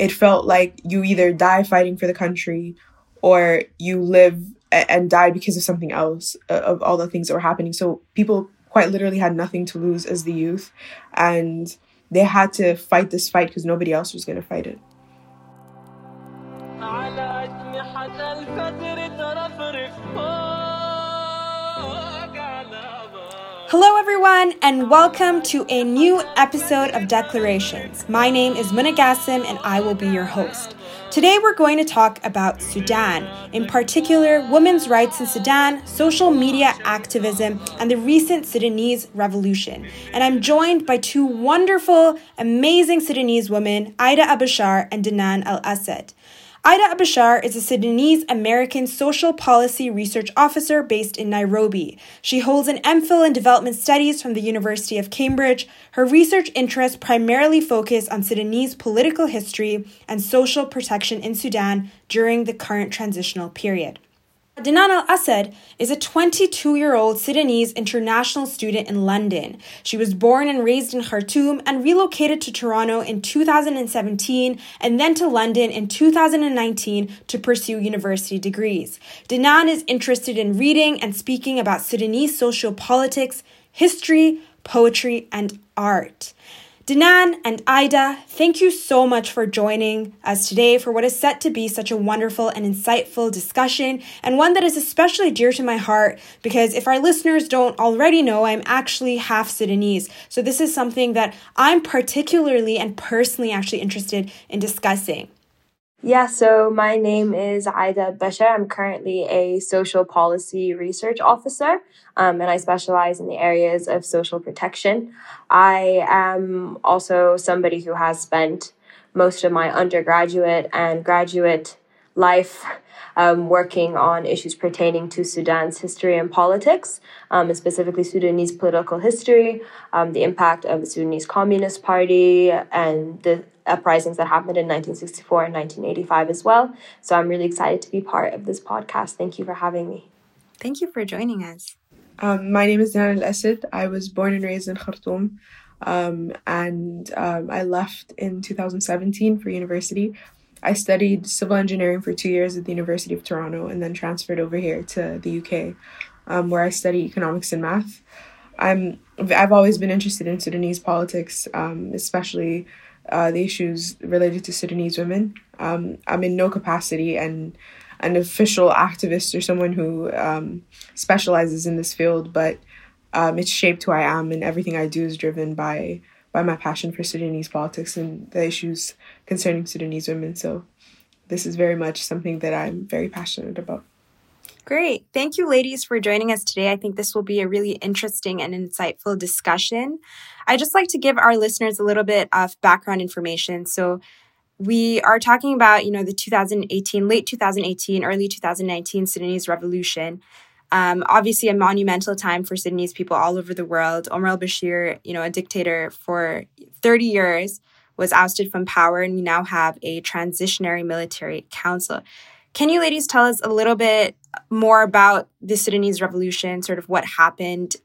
it felt like you either die fighting for the country or you live and die because of something else, of all the things that were happening. So people quite literally had nothing to lose as the youth, and they had to fight this fight because nobody else was going to fight it. Hello everyone, and welcome to a new episode of Declarations. My name is Muna Gassim and I will be your host. Today we're going to talk about Sudan, in particular women's rights in Sudan, social media activism, and the recent Sudanese revolution. And I'm joined by two wonderful, amazing Sudanese women, Aida Abashar and Dinan Al-Assad. Aida Abashar is a Sudanese-American social policy research officer based in Nairobi. She holds an MPhil in development studies from the University of Cambridge. Her research interests primarily focus on Sudanese political history and social protection in Sudan during the current transitional period. Dinan Al-Assad is a 22-year-old Sudanese international student in London. She was born and raised in Khartoum and relocated to Toronto in 2017 and then to London in 2019 to pursue university degrees. Dinan is interested in reading and speaking about Sudanese sociopolitics, history, poetry, and art. Dinan and Aida, thank you so much for joining us today for what is set to be such a wonderful and insightful discussion, and one that is especially dear to my heart because if our listeners don't already know, I'm actually half Sudanese. So this is something that I'm particularly and personally actually interested in discussing. Yeah, so my name is Aida Abashar. I'm currently a social policy research officer, and I specialize in the areas of social protection. I am also somebody who has spent most of my undergraduate and graduate life working on issues pertaining to Sudan's history and politics, and specifically Sudanese political history, the impact of the Sudanese Communist Party, and the uprisings that happened in 1964 and 1985 as well. So I'm really excited to be part of this podcast. Thank you for having me. Thank you for joining us. My name is Dinan Al-Assad. I was born and raised in Khartoum, and I left in 2017 for university. I studied civil engineering for 2 years at the University of Toronto and then transferred over here to the UK, where I study economics and math. I've always been interested in Sudanese politics, especially the issues related to Sudanese women. I'm in no capacity an official activist or someone who specializes in this field, but it's shaped who I am, and everything I do is driven by my passion for Sudanese politics and the issues concerning Sudanese women. So this is very much something that I'm very passionate about. Great. Thank you, ladies, for joining us today. I think this will be a really interesting and insightful discussion. I'd just like to give our listeners a little bit of background information. So we are talking about, the 2018, late 2018, early 2019 Sudanese revolution. Obviously, a monumental time for Sudanese people all over the world. Omar al-Bashir, a dictator for 30 years, was ousted from power, and we now have a transitionary military council. Can you ladies tell us a little bit more about the Sudanese revolution, sort of what happened,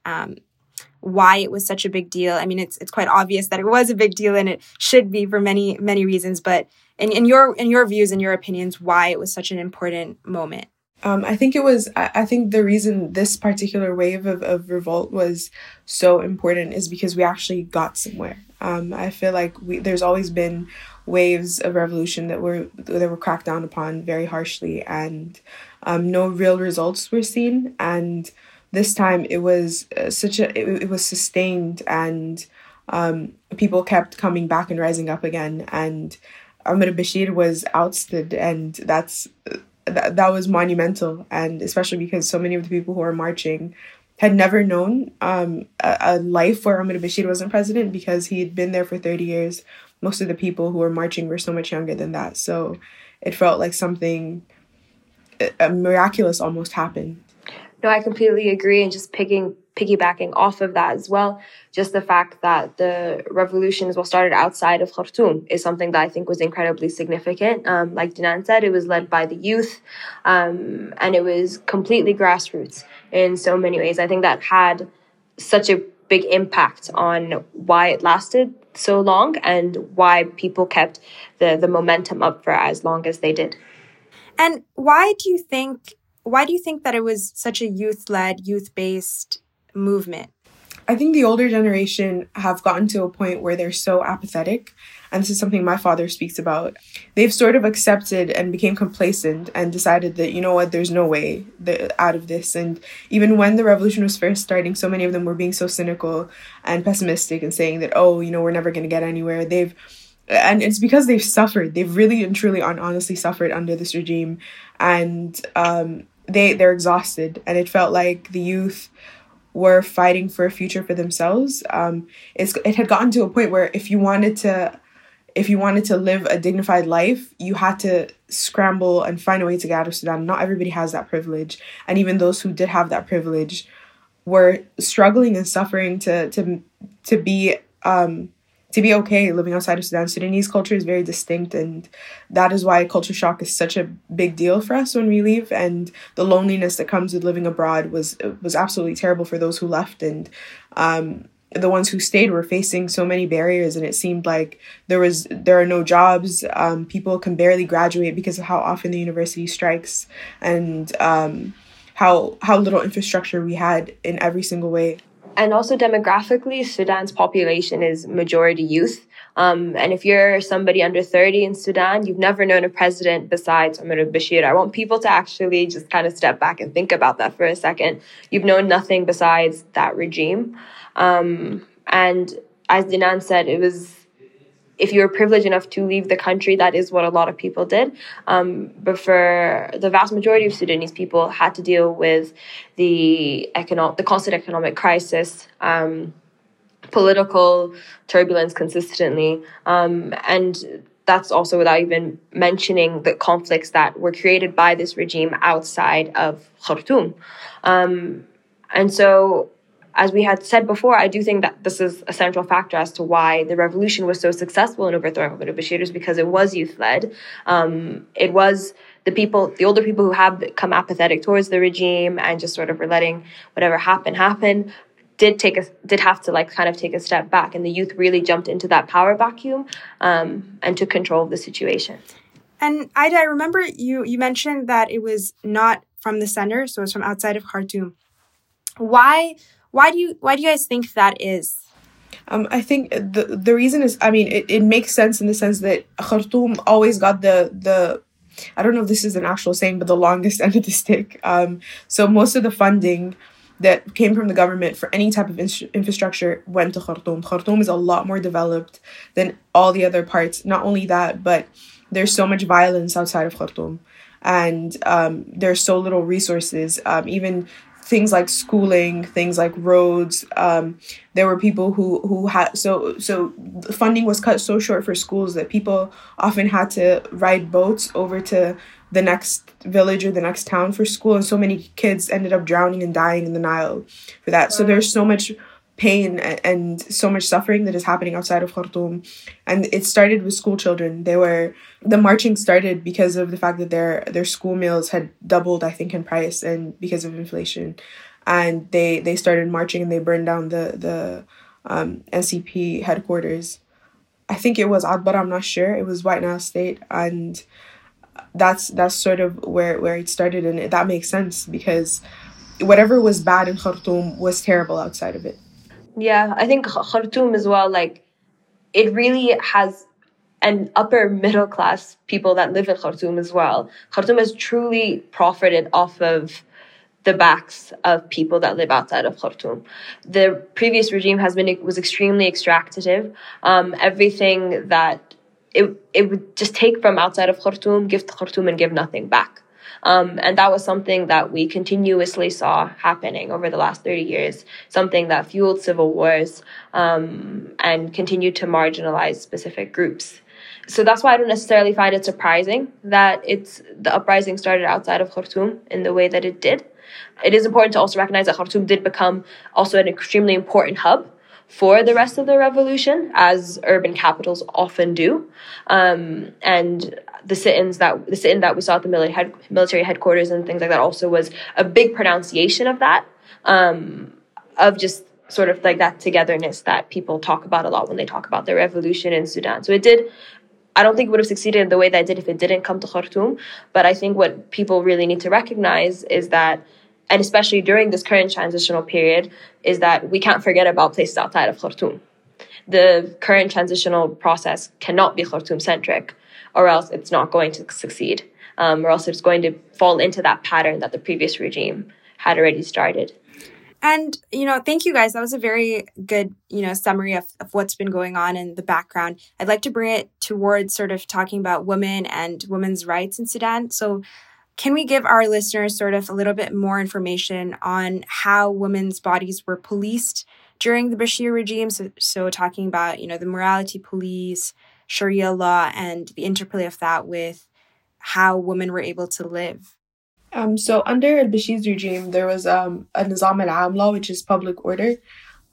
why it was such a big deal? I mean, it's quite obvious that it was a big deal and it should be for many, many reasons. But in your views and your opinions, why it was such an important moment? I think the reason this particular wave of revolt was so important is because we actually got somewhere. I feel like there's always been waves of revolution that were cracked down upon very harshly, and no real results were seen. And this time it was it was sustained, and people kept coming back and rising up again. And Ahmed Bashir was ousted, and that was monumental, and especially because so many of the people who were marching had never known a life where Ahmed Bashir wasn't president, because he had been there for 30 years. Most of the people who were marching were so much younger than that. So it felt like something miraculous almost happened. No, I completely agree. And just piggybacking off of that as well, just the fact that the revolution as well started outside of Khartoum is something that I think was incredibly significant. Like Dinan said, it was led by the youth, and it was completely grassroots in so many ways. I think that had such a big impact on why it lasted so long and why people kept the momentum up for as long as they did. And why do you think that it was such a youth-led, youth-based movement? I think the older generation have gotten to a point where they're so apathetic. And this is something my father speaks about. They've sort of accepted and became complacent and decided that, you know what, there's no way out of this. And even when the revolution was first starting, so many of them were being so cynical and pessimistic and saying that, oh, you know, we're never going to get anywhere. And it's because they've suffered. They've really and truly honestly suffered under this regime. And they're exhausted. And it felt like the youth were fighting for a future for themselves. It had gotten to a point where if you wanted to live a dignified life, you had to scramble and find a way to get out of Sudan. Not everybody has that privilege. And even those who did have that privilege were struggling and suffering to be okay living outside of Sudan. Sudanese culture is very distinct, and that is why culture shock is such a big deal for us when we leave. And the loneliness that comes with living abroad was absolutely terrible for those who left. And the ones who stayed were facing so many barriers, and it seemed like there are no jobs. People can barely graduate because of how often the university strikes, and how little infrastructure we had in every single way. And also demographically, Sudan's population is majority youth. And if you're somebody under 30 in Sudan, you've never known a president besides Omar al-Bashir. I want people to actually just kind of step back and think about that for a second. You've known nothing besides that regime. And as Dinan said, if you were privileged enough to leave the country, that is what a lot of people did. But for the vast majority of Sudanese people had to deal with the constant economic crisis, political turbulence consistently. And that's also without even mentioning the conflicts that were created by this regime outside of Khartoum. And so, as we had said before, I do think that this is a central factor as to why the revolution was so successful in overthrowing Ahmed Bashir, is because it was youth-led. It was the older people who have become apathetic towards the regime and just sort of were letting whatever happen, did have to take a step back. And the youth really jumped into that power vacuum and took control of the situation. And Aida, I remember you mentioned that it was not from the center, so it was from outside of Khartoum. Why do you guys think that is? I think the reason is, I mean, it makes sense in the sense that Khartoum always got the I don't know if this is an actual saying, but the longest end of the stick. So most of the funding that came from the government for any type of infrastructure went to Khartoum. Khartoum is a lot more developed than all the other parts. Not only that, but there's so much violence outside of Khartoum. And there's so little resources, even things like schooling, things like roads. There were people who had, so funding was cut so short for schools that people often had to ride boats over to the next village or the next town for school. And so many kids ended up drowning and dying in the Nile for that. So there's so much pain and so much suffering that is happening outside of Khartoum. And it started with school children. The marching started because of the fact that their school meals had doubled, I think, in price and because of inflation. And they started marching and they burned down the NCP headquarters. I think it was Adbara, I'm not sure. It was White Nile State. And that's sort of where it started. And that makes sense because whatever was bad in Khartoum was terrible outside of it. Yeah, I think Khartoum as well, like, it really has an upper middle class people that live in Khartoum as well. Khartoum has truly profited off of the backs of people that live outside of Khartoum. The previous regime was extremely extractive. Everything that it would just take from outside of Khartoum, give to Khartoum and give nothing back. And that was something that we continuously saw happening over the last 30 years, something that fueled civil wars and continued to marginalize specific groups. So that's why I don't necessarily find it surprising that the uprising started outside of Khartoum in the way that it did. It is important to also recognize that Khartoum did become also an extremely important hub for the rest of the revolution, as urban capitals often do. And the sit-in that we saw at the military headquarters and things like that also was a big pronunciation of that, of just sort of like that togetherness that people talk about a lot when they talk about the revolution in Sudan. So it did, I don't think it would have succeeded in the way that it did if it didn't come to Khartoum. But I think what people really need to recognize is that, and especially during this current transitional period, is that we can't forget about places outside of Khartoum. The current transitional process cannot be Khartoum-centric, or else it's not going to succeed, or else it's going to fall into that pattern that the previous regime had already started. And, you know, thank you guys. That was a very good, you know, summary of what's been going on in the background. I'd like to bring it towards sort of talking about women and women's rights in Sudan. So can we give our listeners sort of a little bit more information on how women's bodies were policed during the Bashir regime? So talking about, you know, the morality police, Sharia law, and the interplay of that with how women were able to live. So under al-Bashir's regime, there was a Nizam al-Aam law, which is public order.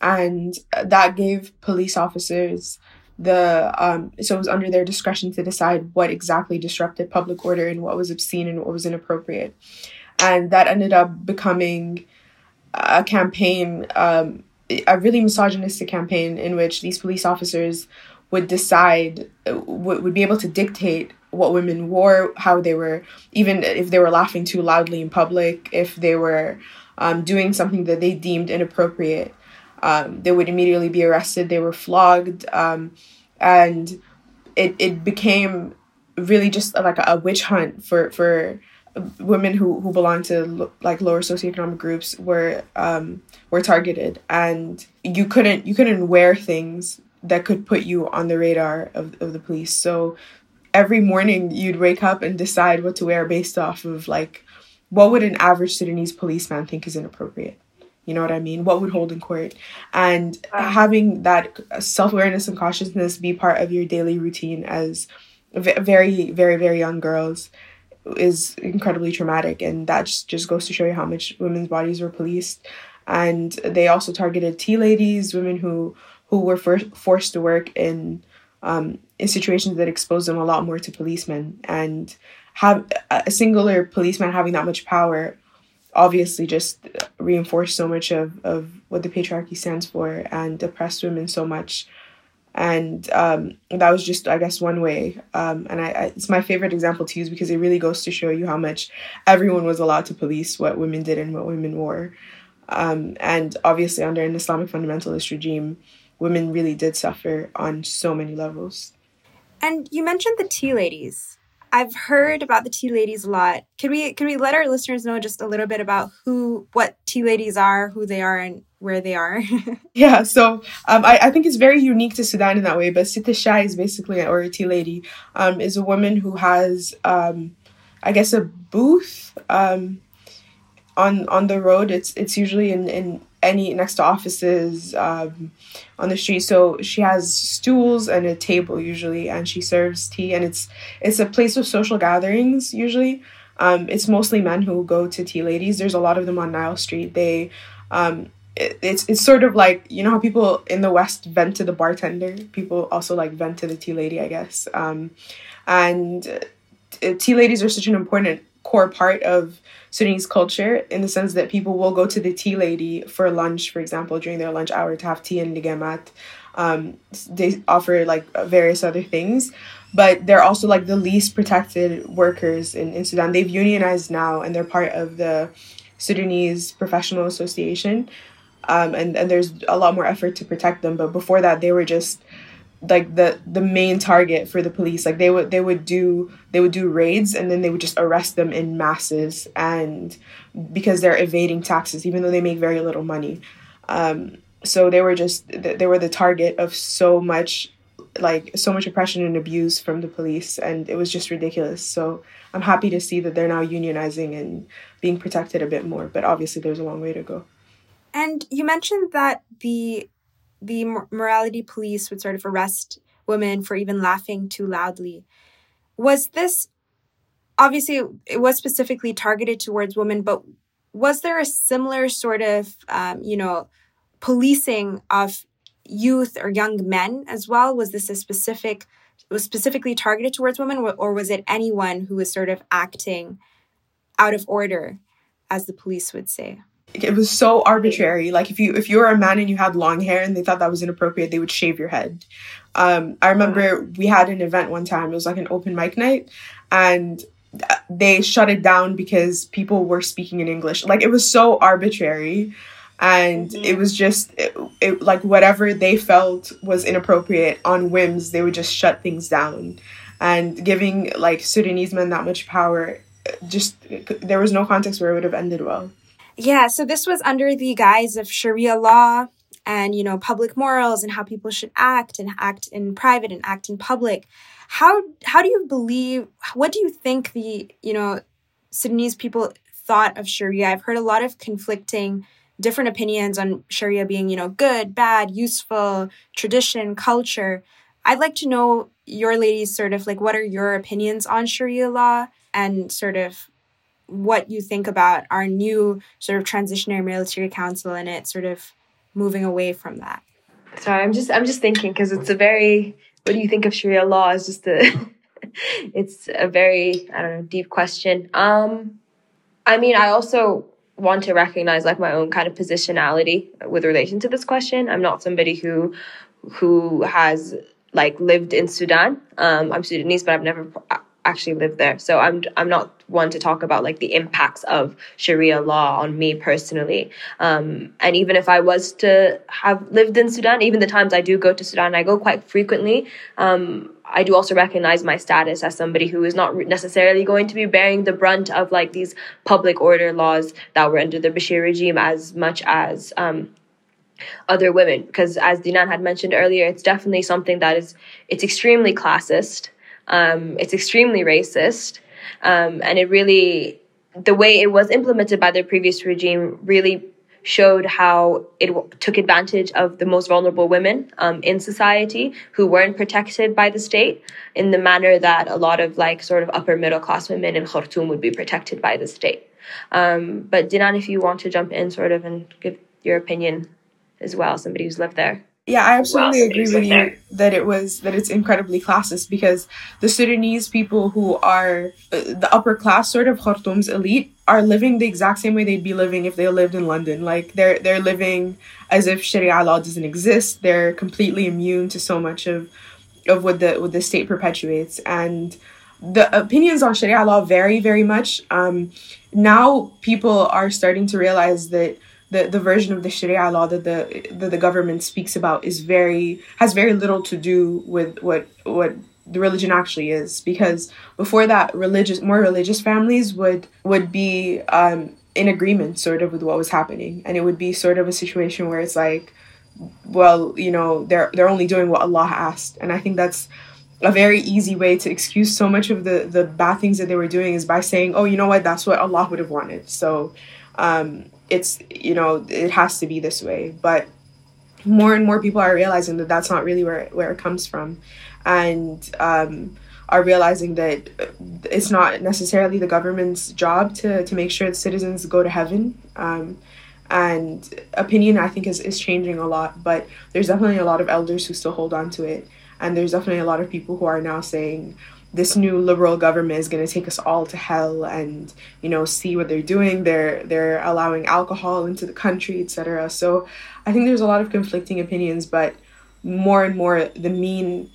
And that gave police officers so it was under their discretion to decide what exactly disrupted public order and what was obscene and what was inappropriate. And that ended up becoming a campaign, a really misogynistic campaign in which these police officers would decide, would be able to dictate what women wore, how they were, even if they were laughing too loudly in public, if they were doing something that they deemed inappropriate, they would immediately be arrested, they were flogged, and it became really just like a witch hunt for women who belonged to like lower socioeconomic groups were targeted, and you couldn't wear things that could put you on the radar of the police. So every morning you'd wake up and decide what to wear based off of like, what would an average Sudanese policeman think is inappropriate? You know what I mean? What would hold in court? And having that self-awareness and cautiousness be part of your daily routine as very, very, very young girls is incredibly traumatic. And that just goes to show you how much women's bodies were policed. And they also targeted tea ladies, women who were forced to work in situations that exposed them a lot more to policemen. And have a singular policeman having that much power obviously just reinforced so much of what the patriarchy stands for and oppressed women so much. And that was just, I guess, one way. It's my favorite example to use because it really goes to show you how much everyone was allowed to police what women did and what women wore. And obviously under an Islamic fundamentalist regime, women really did suffer on so many levels. And you mentioned the tea ladies. I've heard about the tea ladies a lot. Can we let our listeners know just a little bit about what tea ladies are, who they are, and where they are? Yeah, so I think it's very unique to Sudan in that way, but Sitta Shai is basically, or a tea lady, is a woman who has, I guess, a booth on the road. It's usually in any next to offices on the street. So she has stools and a table usually, and she serves tea, and it's a place of social gatherings usually. It's mostly men who go to tea ladies. There's a lot of them on Nile Street. They it's sort of like, you know how people in the West vent to the bartender, people also like vent to the tea lady, I guess. And tea ladies are such an important core part of Sudanese culture in the sense that people will go to the tea lady for lunch, for example, during their lunch hour to have tea and ligamat. They offer like various other things, but they're also like the least protected workers in Sudan. They've unionized now and they're part of the Sudanese Professional Association. And there's a lot more effort to protect them. But before that, they were just like the main target for the police. Like they would do raids, and then they would just arrest them in masses, and because they're evading taxes, even though they make very little money. So they were the target of so much oppression and abuse from the police, and it was just ridiculous. So I'm happy to see that they're now unionizing and being protected a bit more, but obviously there's a long way to go. And you mentioned that the morality police would sort of arrest women for even laughing too loudly. Was this, obviously it was specifically targeted towards women, but was there a similar sort of, policing of youth or young men as well? Was this specifically targeted towards women, or was it anyone who was sort of acting out of order, as the police would say? it was so arbitrary. Like if you were a man and you had long hair and they thought that was inappropriate, they would shave your head. I remember we had an event one time, it was like an open mic night, and they shut it down because people were speaking in English. Like it was so arbitrary, and it was just it like whatever they felt was inappropriate on whims, they would just shut things down. And giving like Sudanese men that much power, just there was no context where it would have ended well. Yeah, so this was under the guise of Sharia law and, you know, public morals and how people should act and act in private and act in public. How do you believe, what do you think the, you know, Sudanese people thought of Sharia? I've heard a lot of conflicting, different opinions on Sharia being, you know, good, bad, useful, tradition, culture. I'd like to know your ladies sort of like, what are your opinions on Sharia law and sort of what you think about our new sort of transitionary military council and it sort of moving away from that. Sorry, I'm just thinking because it's a very, what do you think of Sharia law? It's just it's a very, I don't know, deep question. I mean, I also want to recognize like my own kind of positionality with relation to this question. I'm not somebody who has like lived in Sudan. I'm Sudanese, but I've never actually lived there. So I'm not one to talk about like the impacts of Sharia law on me personally. And even if I was to have lived in Sudan, even the times I do go to Sudan, I go quite frequently. I do also recognize my status as somebody who is not necessarily going to be bearing the brunt of like these public order laws that were under the Bashir regime as much as other women. Because as Dinan had mentioned earlier, it's definitely something that is, it's extremely classist. It's extremely racist, and it really, the way it was implemented by the previous regime really showed how it took advantage of the most vulnerable women in society who weren't protected by the state in the manner that a lot of like sort of upper middle class women in Khartoum would be protected by the state. But Dinan, if you want to jump in sort of and give your opinion as well, somebody who's lived there. Yeah, I absolutely agree with you that it's incredibly classist, because the Sudanese people who are the upper class, sort of Khartoum's elite, are living the exact same way they'd be living if they lived in London. Like they're living as if Sharia law doesn't exist. They're completely immune to so much of what the state perpetuates, and the opinions on Sharia law vary very much. Now people are starting to realize that the version of the Sharia law that the government speaks about has very little to do with what the religion actually is, because before that, more religious families would be in agreement sort of with what was happening, and it would be sort of a situation where it's like, well, you know, they're only doing what Allah asked. And I think that's a very easy way to excuse so much of the bad things that they were doing, is by saying, oh, you know what, that's what Allah would have wanted, so it's, you know, it has to be this way. But more and more people are realizing that that's not really where it comes from, and are realizing that it's not necessarily the government's job to make sure that citizens go to heaven. And opinion, I think, is changing a lot, but there's definitely a lot of elders who still hold on to it. And there's definitely a lot of people who are now saying, this new liberal government is going to take us all to hell, and, you know, see what they're doing. They're allowing alcohol into the country, etc. So I think there's a lot of conflicting opinions, but more and more the mean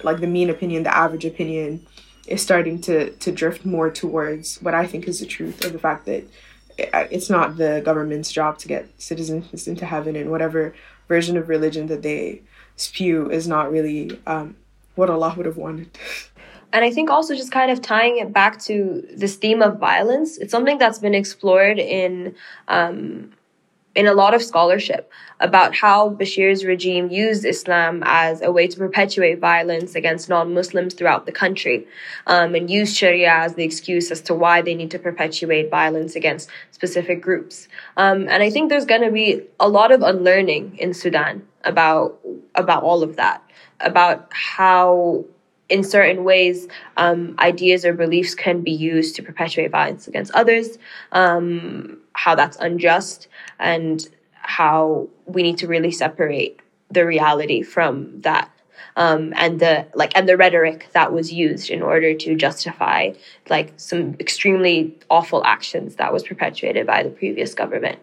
opinion, the average opinion, is starting to drift more towards what I think is the truth of the fact that it's not the government's job to get citizens into heaven, and whatever version of religion that they spew is not really what Allah would have wanted. And I think also just kind of tying it back to this theme of violence, it's something that's been explored in a lot of scholarship about how Bashir's regime used Islam as a way to perpetuate violence against non-Muslims throughout the country, and used Sharia as the excuse as to why they need to perpetuate violence against specific groups. And I think there's going to be a lot of unlearning in Sudan about all of that, about how in certain ways, ideas or beliefs can be used to perpetuate violence against others, how that's unjust, and how we need to really separate the reality from that, and the rhetoric that was used in order to justify like some extremely awful actions that was perpetuated by the previous government.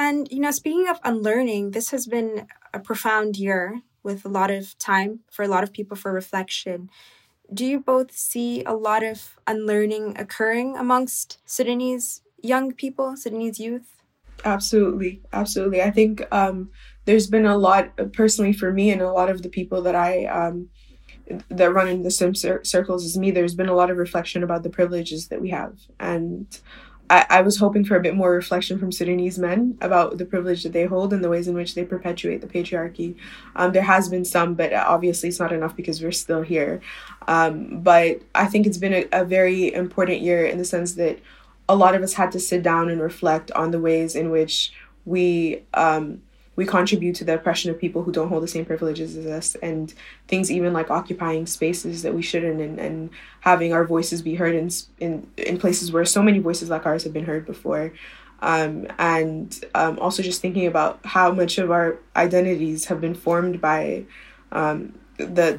And, you know, speaking of unlearning, this has been a profound year with a lot of time for a lot of people for reflection. Do you both see a lot of unlearning occurring amongst Sudanese young people, Sudanese youth? Absolutely. I think there's been a lot, personally for me and a lot of the people that I that run in the same circles as me, there's been a lot of reflection about the privileges that we have. And I was hoping for a bit more reflection from Sudanese men about the privilege that they hold and the ways in which they perpetuate the patriarchy. There has been some, but obviously it's not enough because we're still here. But I think it's been a very important year in the sense that a lot of us had to sit down and reflect on the ways in which we contribute to the oppression of people who don't hold the same privileges as us, and things even like occupying spaces that we shouldn't, and having our voices be heard in places where so many voices like ours have been heard before. Also just thinking about how much of our identities have been formed by the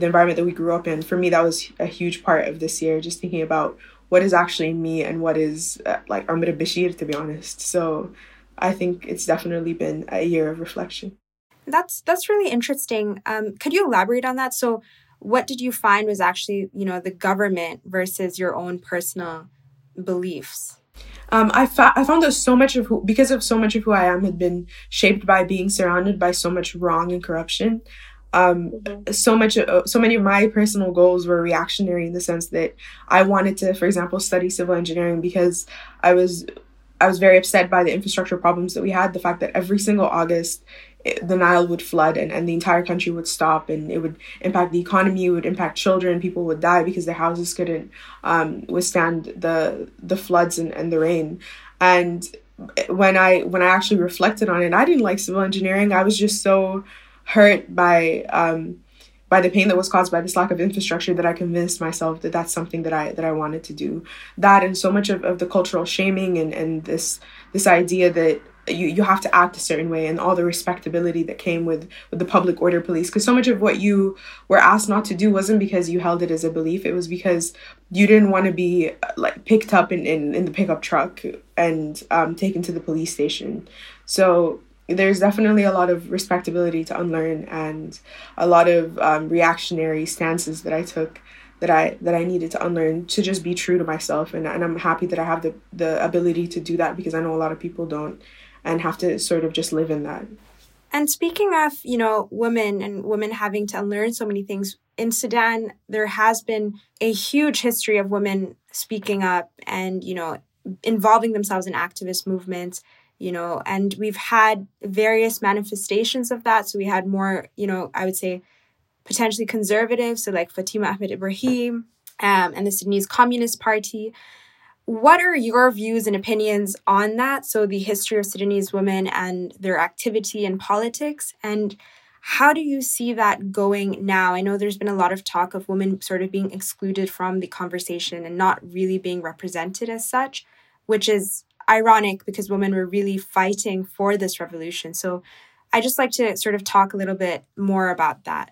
environment that we grew up in. For me, that was a huge part of this year, just thinking about what is actually me and what is like Ahmed Bashir, to be honest. So I think it's definitely been a year of reflection. That's really interesting. Could you elaborate on that? So what did you find was actually, you know, the government versus your own personal beliefs? I found that so much of who I am had been shaped by being surrounded by so much wrong and corruption. So many of my personal goals were reactionary in the sense that I wanted to, for example, study civil engineering because I was very upset by the infrastructure problems that we had, the fact that every single August, the Nile would flood and the entire country would stop, and it would impact the economy, it would impact children, people would die because their houses couldn't withstand the floods and the rain. And when I actually reflected on it, I didn't like civil engineering. I was just so hurt by the pain that was caused by this lack of infrastructure that I convinced myself that that's something that I wanted to do. That and so much of the cultural shaming and this idea that you have to act a certain way, and all the respectability that came with the public order police. Because so much of what you were asked not to do wasn't because you held it as a belief. It was because you didn't want to be like picked up in the pickup truck and taken to the police station. So there's definitely a lot of respectability to unlearn, and a lot of reactionary stances that I took that I needed to unlearn to just be true to myself. And I'm happy that I have the ability to do that, because I know a lot of people don't and have to sort of just live in that. And speaking of, you know, women and women having to unlearn so many things, in Sudan, there has been a huge history of women speaking up and, you know, involving themselves in activist movements. You know, and we've had various manifestations of that. So we had more, you know, I would say potentially conservative, so like Fatima Ahmed Ibrahim and the Sudanese Communist Party. What are your views and opinions on that? So the history of Sudanese women and their activity in politics, and how do you see that going now? I know there's been a lot of talk of women sort of being excluded from the conversation and not really being represented as such, which is ironic because women were really fighting for this revolution. So I just like to sort of talk a little bit more about that.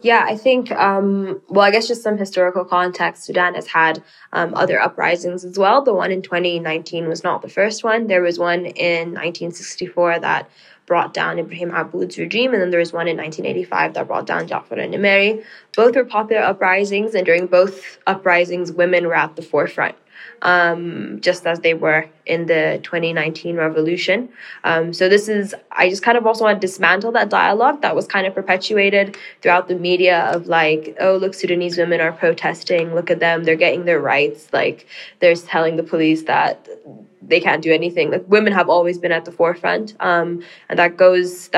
Yeah, I think, I guess just some historical context. Sudan has had other uprisings as well. The one in 2019 was not the first one. There was one in 1964 that brought down Ibrahim Aboud's regime, and then there was one in 1985 that brought down Jafar Nimeiri. Both were popular uprisings, and during both uprisings, women were at the forefront. Just as they were in the 2019 revolution. I just kind of also want to dismantle that dialogue that was kind of perpetuated throughout the media of like, oh, look, Sudanese women are protesting. Look at them. They're getting their rights. Like, they're telling the police that they can't do anything. Like, women have always been at the forefront. And that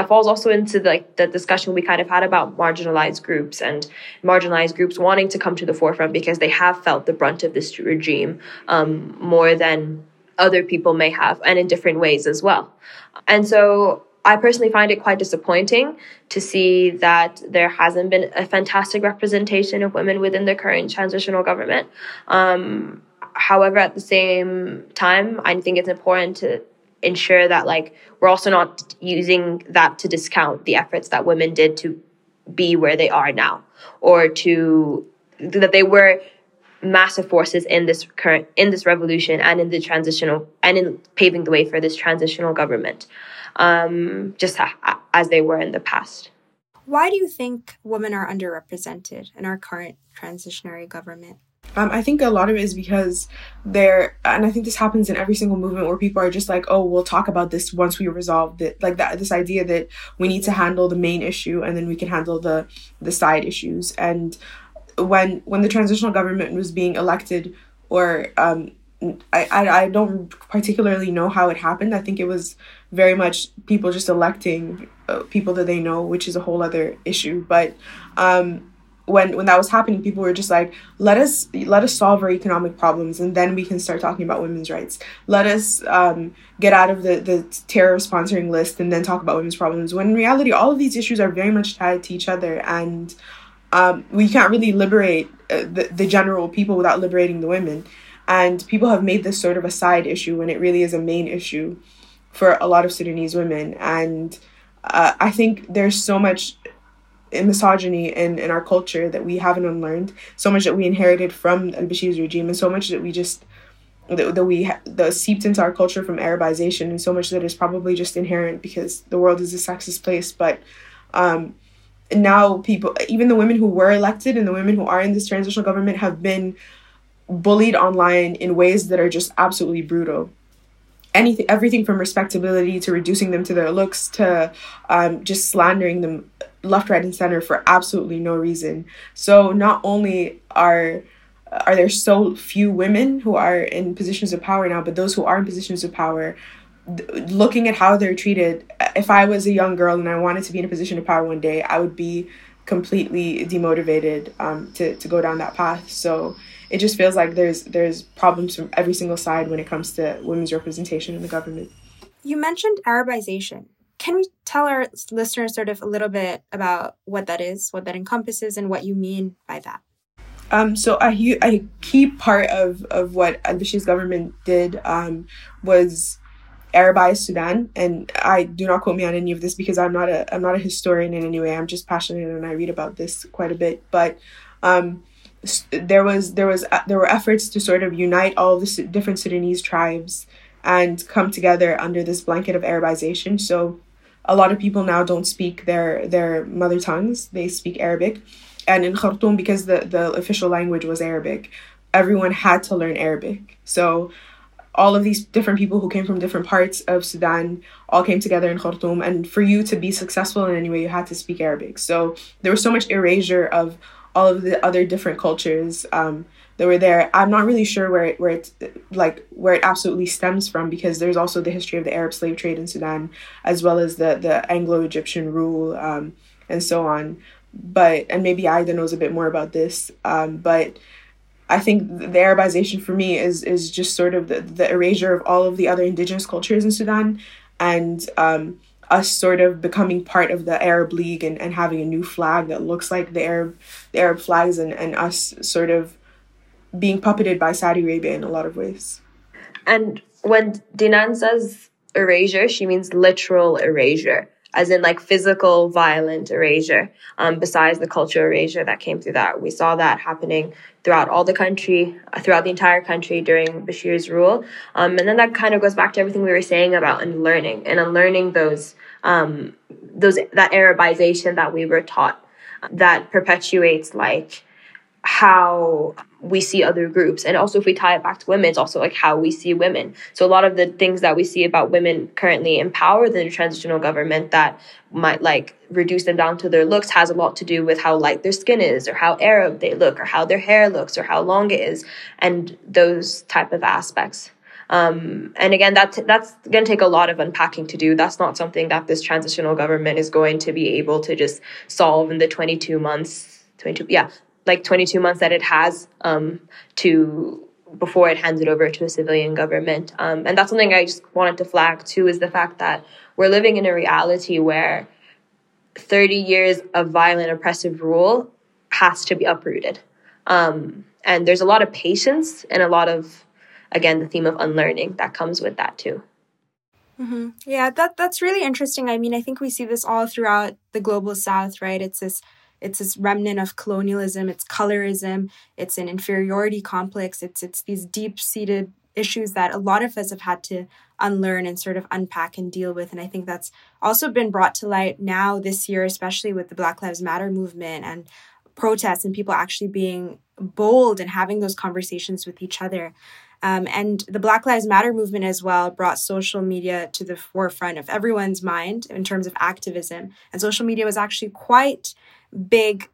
falls also into like the discussion we kind of had about marginalized groups and marginalized groups wanting to come to the forefront because they have felt the brunt of this regime more than other people may have, and in different ways as well. And so I personally find it quite disappointing to see that there hasn't been a fantastic representation of women within the current transitional government. However, at the same time, I think it's important to ensure that like we're also not using that to discount the efforts that women did to be where they are now, or to that they were massive forces in this revolution and in the transitional and in paving the way for this transitional government. just as they were in the past. Why do you think women are underrepresented in our current transitionary government? I think a lot of it is because and I think this happens in every single movement where people are just like, oh, we'll talk about this once we resolve it. Like that, this idea that we need to handle the main issue and then we can handle the side issues. And when the transitional government was being elected, or I don't particularly know how it happened. I think it was very much people just electing people that they know, which is a whole other issue. But when that was happening, people were just like, let us solve our economic problems, and then we can start talking about women's rights. Let us get out of the terror sponsoring list and then talk about women's problems. When in reality, all of these issues are very much tied to each other, and we can't really liberate the general people without liberating the women. And people have made this sort of a side issue when it really is a main issue for a lot of Sudanese women. And I think there's so much misogyny in our culture that we haven't unlearned, so much that we inherited from al-Bashir's regime, and so much that we just that seeped into our culture from Arabization, and so much that is probably just inherent because the world is a sexist place. But now people, even the women who were elected and the women who are in this transitional government, have been bullied online in ways that are just absolutely brutal. Everything from respectability to reducing them to their looks to just slandering them left, right, and center for absolutely no reason. So not only are there so few women who are in positions of power now, but those who are in positions of power, looking at how they're treated, if I was a young girl and I wanted to be in a position of power one day, I would be completely demotivated to go down that path. So it just feels like there's problems from every single side when it comes to women's representation in the government. You mentioned Arabization. Can we tell our listeners sort of a little bit about what that is, what that encompasses, and what you mean by that? So a key part of what al-Bashir's government did was Arabize Sudan, and I do not quote me on any of this because I'm not a historian in any way. I'm just passionate and I read about this quite a bit. But there were efforts to sort of unite all the different Sudanese tribes and come together under this blanket of Arabization. So a lot of people now don't speak their mother tongues; they speak Arabic. And in Khartoum, because the official language was Arabic, everyone had to learn Arabic. So all of these different people who came from different parts of Sudan all came together in Khartoum. And for you to be successful in any way, you had to speak Arabic. So there was so much erasure of all of the other different cultures that were there. I'm not really sure where it absolutely stems from, because there's also the history of the Arab slave trade in Sudan, as well as the Anglo-Egyptian rule and so on. And maybe Aida knows a bit more about this, but I think the Arabization for me is just sort of the erasure of all of the other indigenous cultures in Sudan, and us sort of becoming part of the Arab League and having a new flag that looks like the Arab flags, and us sort of being puppeted by Saudi Arabia in a lot of ways. And when Dinan says erasure, she means literal erasure, as in like physical, violent erasure, besides the cultural erasure that came through that. We saw that happening throughout all the country, throughout the entire country during Bashir's rule. And then that kind of goes back to everything we were saying about unlearning that Arabization that we were taught, that perpetuates like how we see other groups. And also if we tie it back to women, it's also like how we see women. So a lot of the things that we see about women currently in power, the transitional government that might like reduce them down to their looks, has a lot to do with how light their skin is, or how Arab they look, or how their hair looks, or how long it is, and those type of aspects. And again, that's going to take a lot of unpacking to do. That's not something that this transitional government is going to be able to just solve in the 22 months that it has to before it hands it over to a civilian government. And that's something I just wanted to flag too, is the fact that we're living in a reality where 30 years of violent, oppressive rule has to be uprooted. And there's a lot of patience and a lot of, again, the theme of unlearning that comes with that too. Mm-hmm. Yeah, that's really interesting. I mean, I think we see this all throughout the global South, right? It's this remnant of colonialism, it's colorism, it's an inferiority complex, it's these deep-seated issues that a lot of us have had to unlearn and sort of unpack and deal with. And I think that's also been brought to light now this year, especially with the Black Lives Matter movement and protests and people actually being bold and having those conversations with each other. And the Black Lives Matter movement as well brought social media to the forefront of everyone's mind in terms of activism. And social media was actually quite big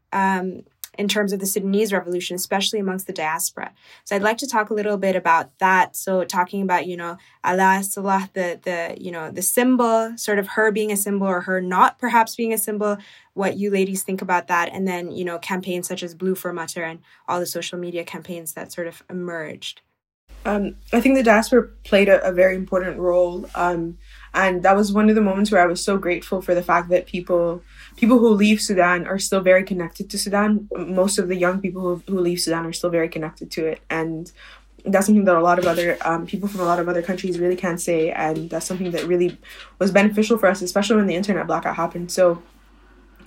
in terms of the Sudanese revolution, especially amongst the diaspora. So I'd like to talk a little bit about that. So talking about, Alaa Salah, the symbol, sort of her being a symbol or her not perhaps being a symbol, what you ladies think about that. And then, campaigns such as Blue for Matter and all the social media campaigns that sort of emerged. I think the diaspora played a very important role. And that was one of the moments where I was so grateful for the fact that people who leave Sudan are still very connected to Sudan. Most of the young people who leave Sudan are still very connected to it. And that's something that a lot of other people from a lot of other countries really can't say. And that's something that really was beneficial for us, especially when the internet blackout happened. So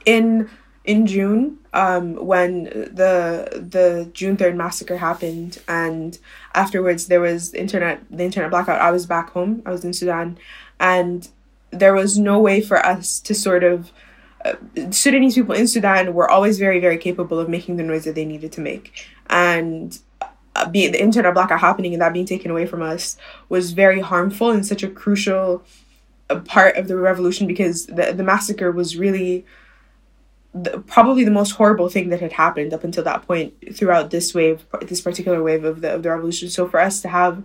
in June, when the June 3rd massacre happened, and afterwards there was the internet blackout, I was back home. I was in Sudan, and there was no way for us to sort of... Sudanese people in Sudan were always very, very capable of making the noise that they needed to make. And the internet blackout happening and that being taken away from us was very harmful and such a crucial part of the revolution, because the massacre was really... probably the most horrible thing that had happened up until that point throughout this particular wave of the revolution. So for us to have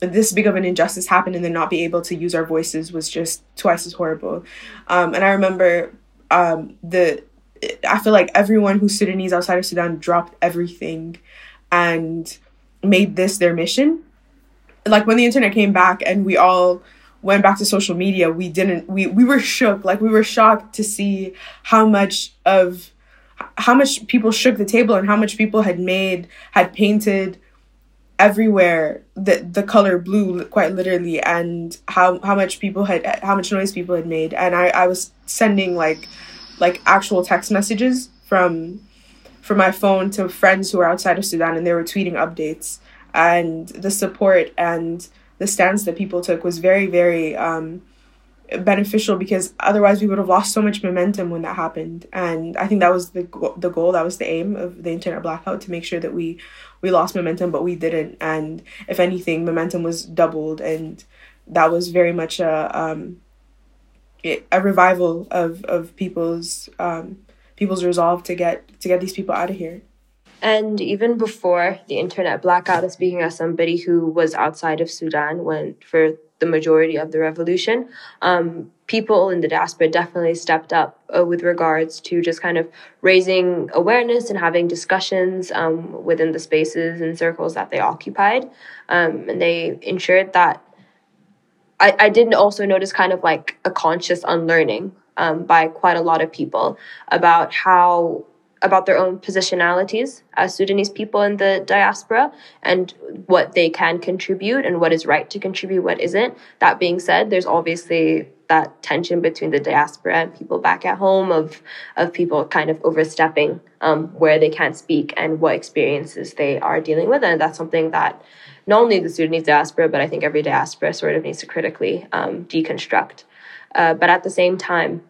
this big of an injustice happen and then not be able to use our voices was just twice as horrible. And I remember I feel like everyone who's Sudanese outside of Sudan dropped everything and made this their mission. Like when the internet came back and we all went back to social media, we were shook. Like, we were shocked to see how much people shook the table and how much people had painted everywhere the color blue, quite literally, and how much noise people had made. And I was sending like actual text messages from my phone to friends who were outside of Sudan, and they were tweeting updates, and the support and the stance that people took was very, very beneficial, because otherwise we would have lost so much momentum when that happened. And I think that was the goal, that was the aim of the internet blackout, to make sure that we lost momentum, but we didn't. And if anything, momentum was doubled, and that was very much a revival of people's resolve to get these people out of here. And even before the internet blackout, speaking as somebody who was outside of Sudan for the majority of the revolution, people in the diaspora definitely stepped up with regards to just kind of raising awareness and having discussions within the spaces and circles that they occupied. And they ensured that I didn't also notice kind of like a conscious unlearning by quite a lot of people about their own positionalities as Sudanese people in the diaspora and what they can contribute and what is right to contribute, what isn't. That being said, there's obviously that tension between the diaspora and people back at home of people kind of overstepping where they can speak and what experiences they are dealing with. And that's something that not only the Sudanese diaspora, but I think every diaspora sort of needs to critically deconstruct. But at the same time,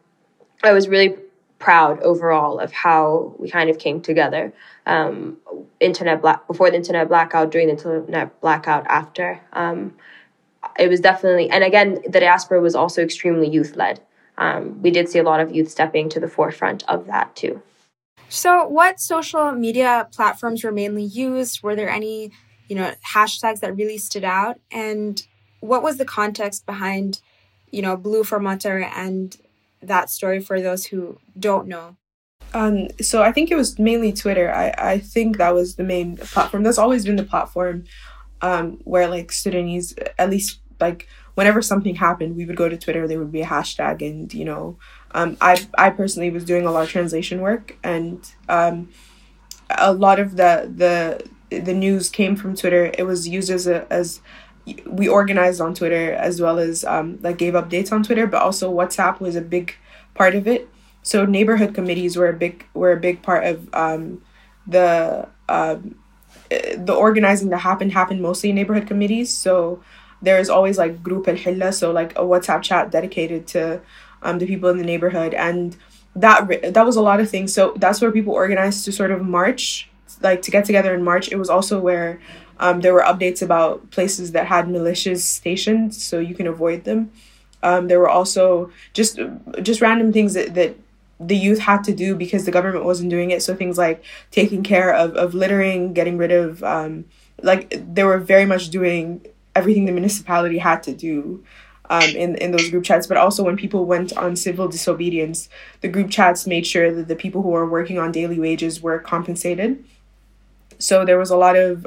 I was really proud overall of how we kind of came together before the internet blackout, during the internet blackout, after. It was definitely, and again, the diaspora was also extremely youth-led. We did see a lot of youth stepping to the forefront of that too. So what social media platforms were mainly used? Were there any, hashtags that really stood out? And what was the context behind, Blue for Matter and that story for those who don't know? So I think it was mainly Twitter. I think that was the main platform. That's always been the platform where like Sudanese, at least like whenever something happened, we would go to Twitter, there would be a hashtag. And, I personally was doing a lot of translation work, and a lot of the news came from Twitter. It was used as we organized on Twitter, as well as gave updates on Twitter, but also WhatsApp was a big part of it. So neighborhood committees were a big part of the organizing that happened mostly in neighborhood committees. So there is always like Group El Hilla, so like a WhatsApp chat dedicated to the people in the neighborhood, and that was a lot of things. So that's where people organized to sort of march, like to get together and march. It was also where there were updates about places that had militias stationed, so you can avoid them. There were also just random things that the youth had to do because the government wasn't doing it. So things like taking care of littering, getting rid of, they were very much doing everything the municipality had to do in those group chats. But also when people went on civil disobedience, the group chats made sure that the people who were working on daily wages were compensated. So there was a lot of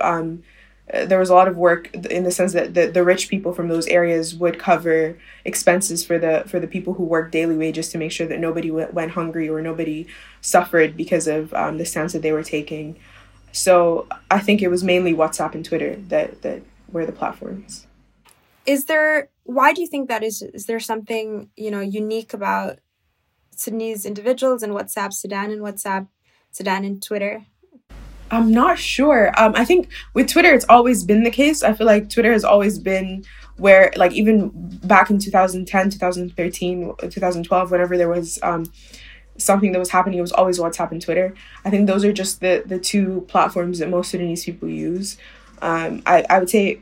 work in the sense that the rich people from those areas would cover expenses for the people who worked daily wages to make sure that nobody went hungry or nobody suffered because of the stance that they were taking. So I think it was mainly WhatsApp and Twitter that were the platforms. Why do you think that is? Is there something, unique about Sudanese individuals and WhatsApp Sudan and Twitter? I'm not sure. I think with Twitter, it's always been the case. I feel like Twitter has always been where, like, even back in 2010, 2013, 2012, whenever there was something that was happening, it was always WhatsApp and Twitter. I think those are just the two platforms that most Sudanese people use. I would say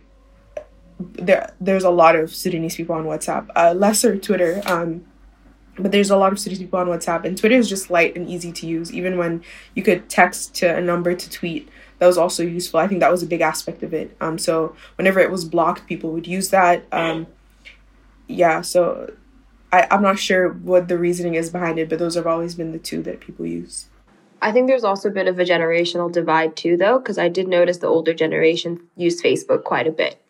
there's a lot of Sudanese people on WhatsApp, lesser Twitter, but there's a lot of Sudanese people on WhatsApp, and Twitter is just light and easy to use. Even when you could text to a number to tweet, that was also useful. I think that was a big aspect of it. So whenever it was blocked, people would use that. So I'm not sure what the reasoning is behind it, but those have always been the two that people use. I think there's also a bit of a generational divide too, though, because I did notice the older generation used Facebook quite a bit.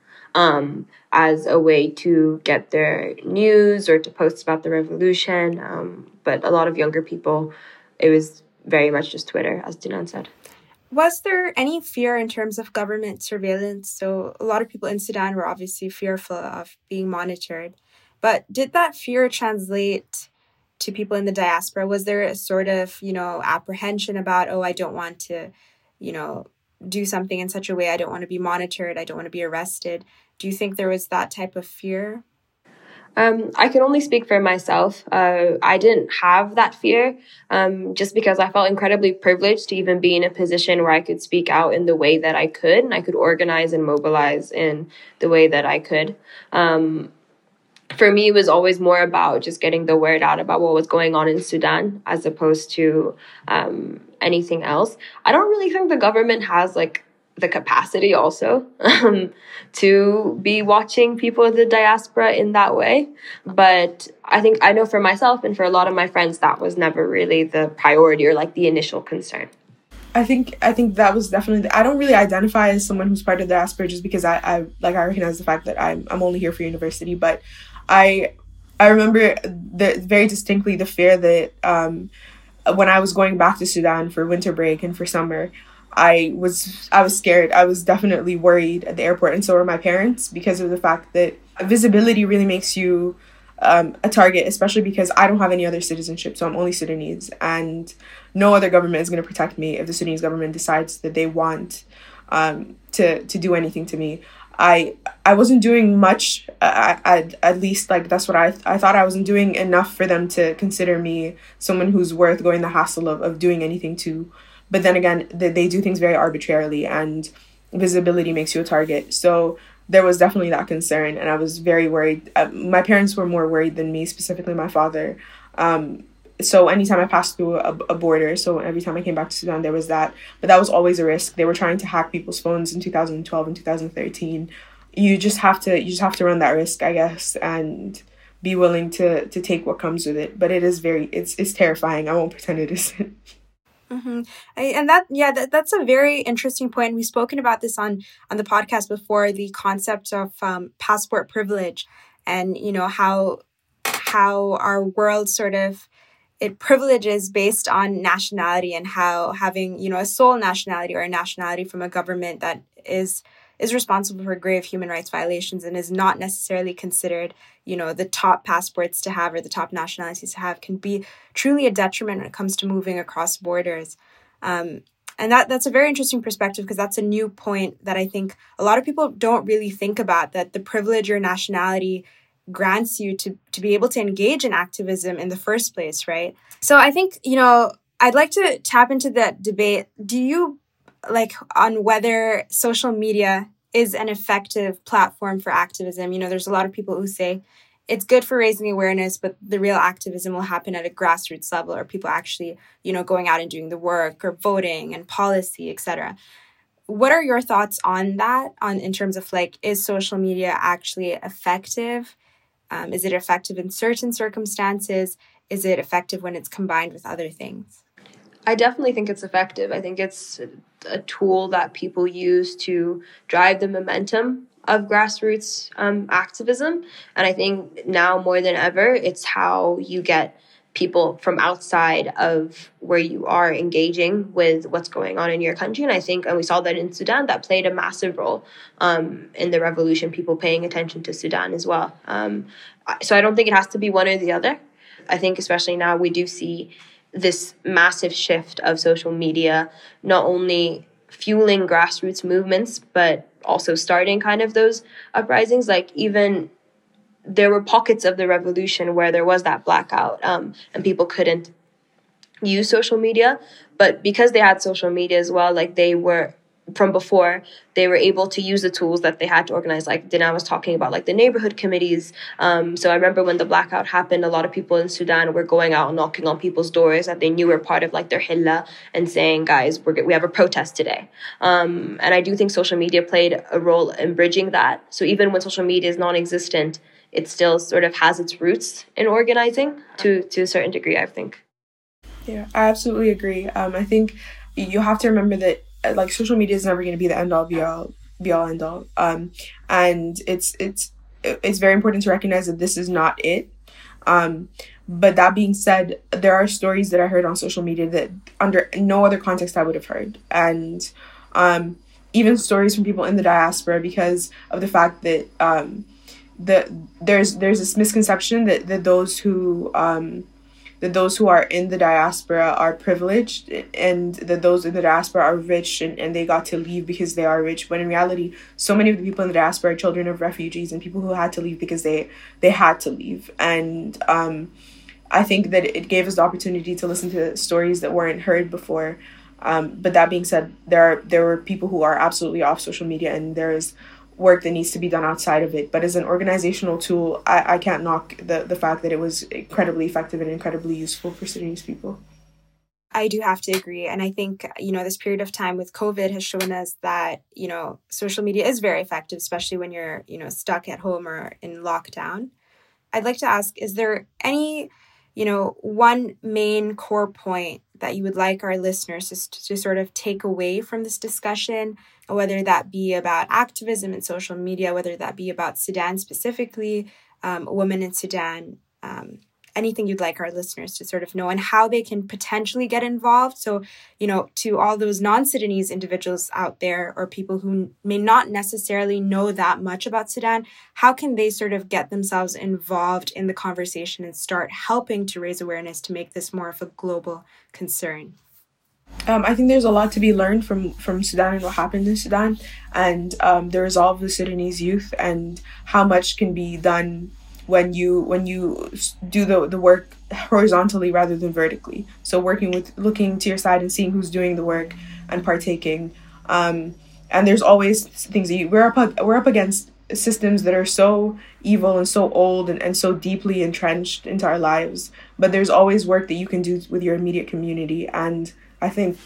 As a way to get their news or to post about the revolution. But a lot of younger people, it was very much just Twitter, as Dinan said. Was there any fear in terms of government surveillance? So a lot of people in Sudan were obviously fearful of being monitored. But did that fear translate to people in the diaspora? Was there a sort of, apprehension about, I don't want to, do something in such a way, I don't want to be monitored, I don't want to be arrested? Do you think there was that type of fear? I can only speak for myself. I didn't have that fear just because I felt incredibly privileged to even be in a position where I could speak out in the way that I could, and I could organize and mobilize in the way that I could. For me, it was always more about just getting the word out about what was going on in Sudan as opposed to anything else. I don't really think the government has the capacity also to be watching people in the diaspora in that way. But I think I know for myself and for a lot of my friends, that was never really the priority or the initial concern. I think that was definitely... I don't really identify as someone who's part of the diaspora just because I recognize the fact that I'm only here for university, but I remember very distinctly the fear that when I was going back to Sudan for winter break and for summer, I was scared. I was definitely worried at the airport, and so were my parents, because of the fact that visibility really makes you a target, especially because I don't have any other citizenship, so I'm only Sudanese, and no other government is going to protect me if the Sudanese government decides that they want to do anything to me. I wasn't doing much, at least that's what I thought. I wasn't doing enough for them to consider me someone who's worth going the hassle of doing anything to. But then again, they do things very arbitrarily, and visibility makes you a target. So there was definitely that concern, and I was very worried. My parents were more worried than me, specifically my father. So anytime I passed through a border, so every time I came back to Sudan, there was that. But that was always a risk. They were trying to hack people's phones in 2012 and 2013. You just have to run that risk, I guess, and be willing to take what comes with it. But it is it's terrifying. I won't pretend it isn't. Mm-hmm. That's a very interesting point. We've spoken about this on the podcast before, the concept of passport privilege, and how our world sort of... It privileges based on nationality, and how having, a sole nationality or a nationality from a government that is responsible for grave human rights violations and is not necessarily considered, the top passports to have or the top nationalities to have, can be truly a detriment when it comes to moving across borders. And that's a very interesting perspective, because that's a new point that I think a lot of people don't really think about, that the privilege your nationality grants you to be able to engage in activism in the first place, right? So I think, you know, I'd like to tap into that debate. Do you, like, on whether social media is an effective platform for activism? You know, there's a lot of people who say it's good for raising awareness, but the real activism will happen at a grassroots level, or people actually, you know, going out and doing the work, or voting and policy, etc. What are your thoughts on that? In terms of, like, is social media actually effective? Is it effective in certain circumstances? Is it effective when it's combined with other things? I definitely think it's effective. I think it's a tool that people use to drive the momentum of grassroots activism. And I think now more than ever, it's how you get people from outside of where you are engaging with what's going on in your country. And I think, and we saw that in Sudan, that played a massive role in the revolution, people paying attention to Sudan as well. So I don't think it has to be one or the other. I think especially now we do see this massive shift of social media, not only fueling grassroots movements, but also starting kind of those uprisings. Like, even there were pockets of the revolution where there was that blackout and people couldn't use social media. But because they had social media as well, like, they were, from before, they were able to use the tools that they had to organize. Like Dinan was talking about, like, the neighborhood committees. So I remember when the blackout happened, a lot of people in Sudan were going out and knocking on people's doors that they knew were part of, like, their hilla, and saying, guys, we have a protest today. And I do think social media played a role in bridging that. So even when social media is non-existent, it still sort of has its roots in organizing to a certain degree, I think. Yeah, I absolutely agree. I think you have to remember that, like, social media is never going to be the end-all, be-all, end-all. And it's very important to recognize that this is not it. But that being said, there are stories that I heard on social media that under no other context I would have heard. And even stories from people in the diaspora, because of the fact that there's this misconception that those who are in the diaspora are privileged, and that those in the diaspora are rich and they got to leave because they are rich. When in reality, so many of the people in the diaspora are children of refugees and people who had to leave because they had to leave. And I think that it gave us the opportunity to listen to stories that weren't heard before. But that being said, there were people who are absolutely off social media, and there is work that needs to be done outside of it. But as an organizational tool, I can't knock the fact that it was incredibly effective and incredibly useful for Sudanese people. I do have to agree. And I think, you know, this period of time with COVID has shown us that, you know, social media is very effective, especially when you're, you know, stuck at home or in lockdown. I'd like to ask, is there any, you know, one main core point that you would like our listeners to sort of take away from this discussion, whether that be about activism and social media, whether that be about Sudan specifically, women in Sudan, anything you'd like our listeners to sort of know, and how they can potentially get involved. So, you know, to all those non-Sudanese individuals out there, or people who may not necessarily know that much about Sudan, how can they sort of get themselves involved in the conversation and start helping to raise awareness to make this more of a global concern? I think there's a lot to be learned from Sudan and what happened in Sudan, and the resolve of the Sudanese youth, and how much can be done when you do the work horizontally rather than vertically. So looking to your side and seeing who's doing the work and partaking. And there's always things we're up against systems that are so evil and so old and so deeply entrenched into our lives. But there's always work that you can do with your immediate community. And I think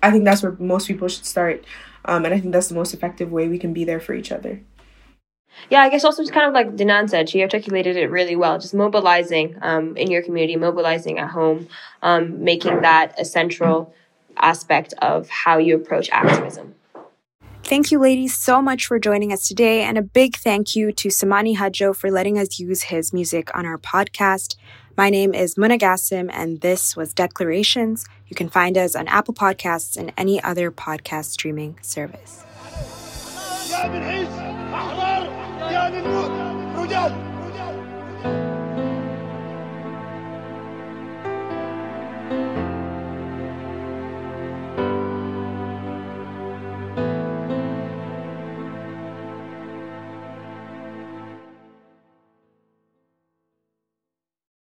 that's where most people should start. And I think that's the most effective way we can be there for each other. Yeah, I guess also just kind of like Dinan said, she articulated it really well, just mobilizing in your community, mobilizing at home, making that a central aspect of how you approach activism. Thank you, ladies, so much for joining us today. And a big thank you to Samani Hajjo for letting us use his music on our podcast. My name is Muna Gassim, and this was Declarations. You can find us on Apple Podcasts and any other podcast streaming service.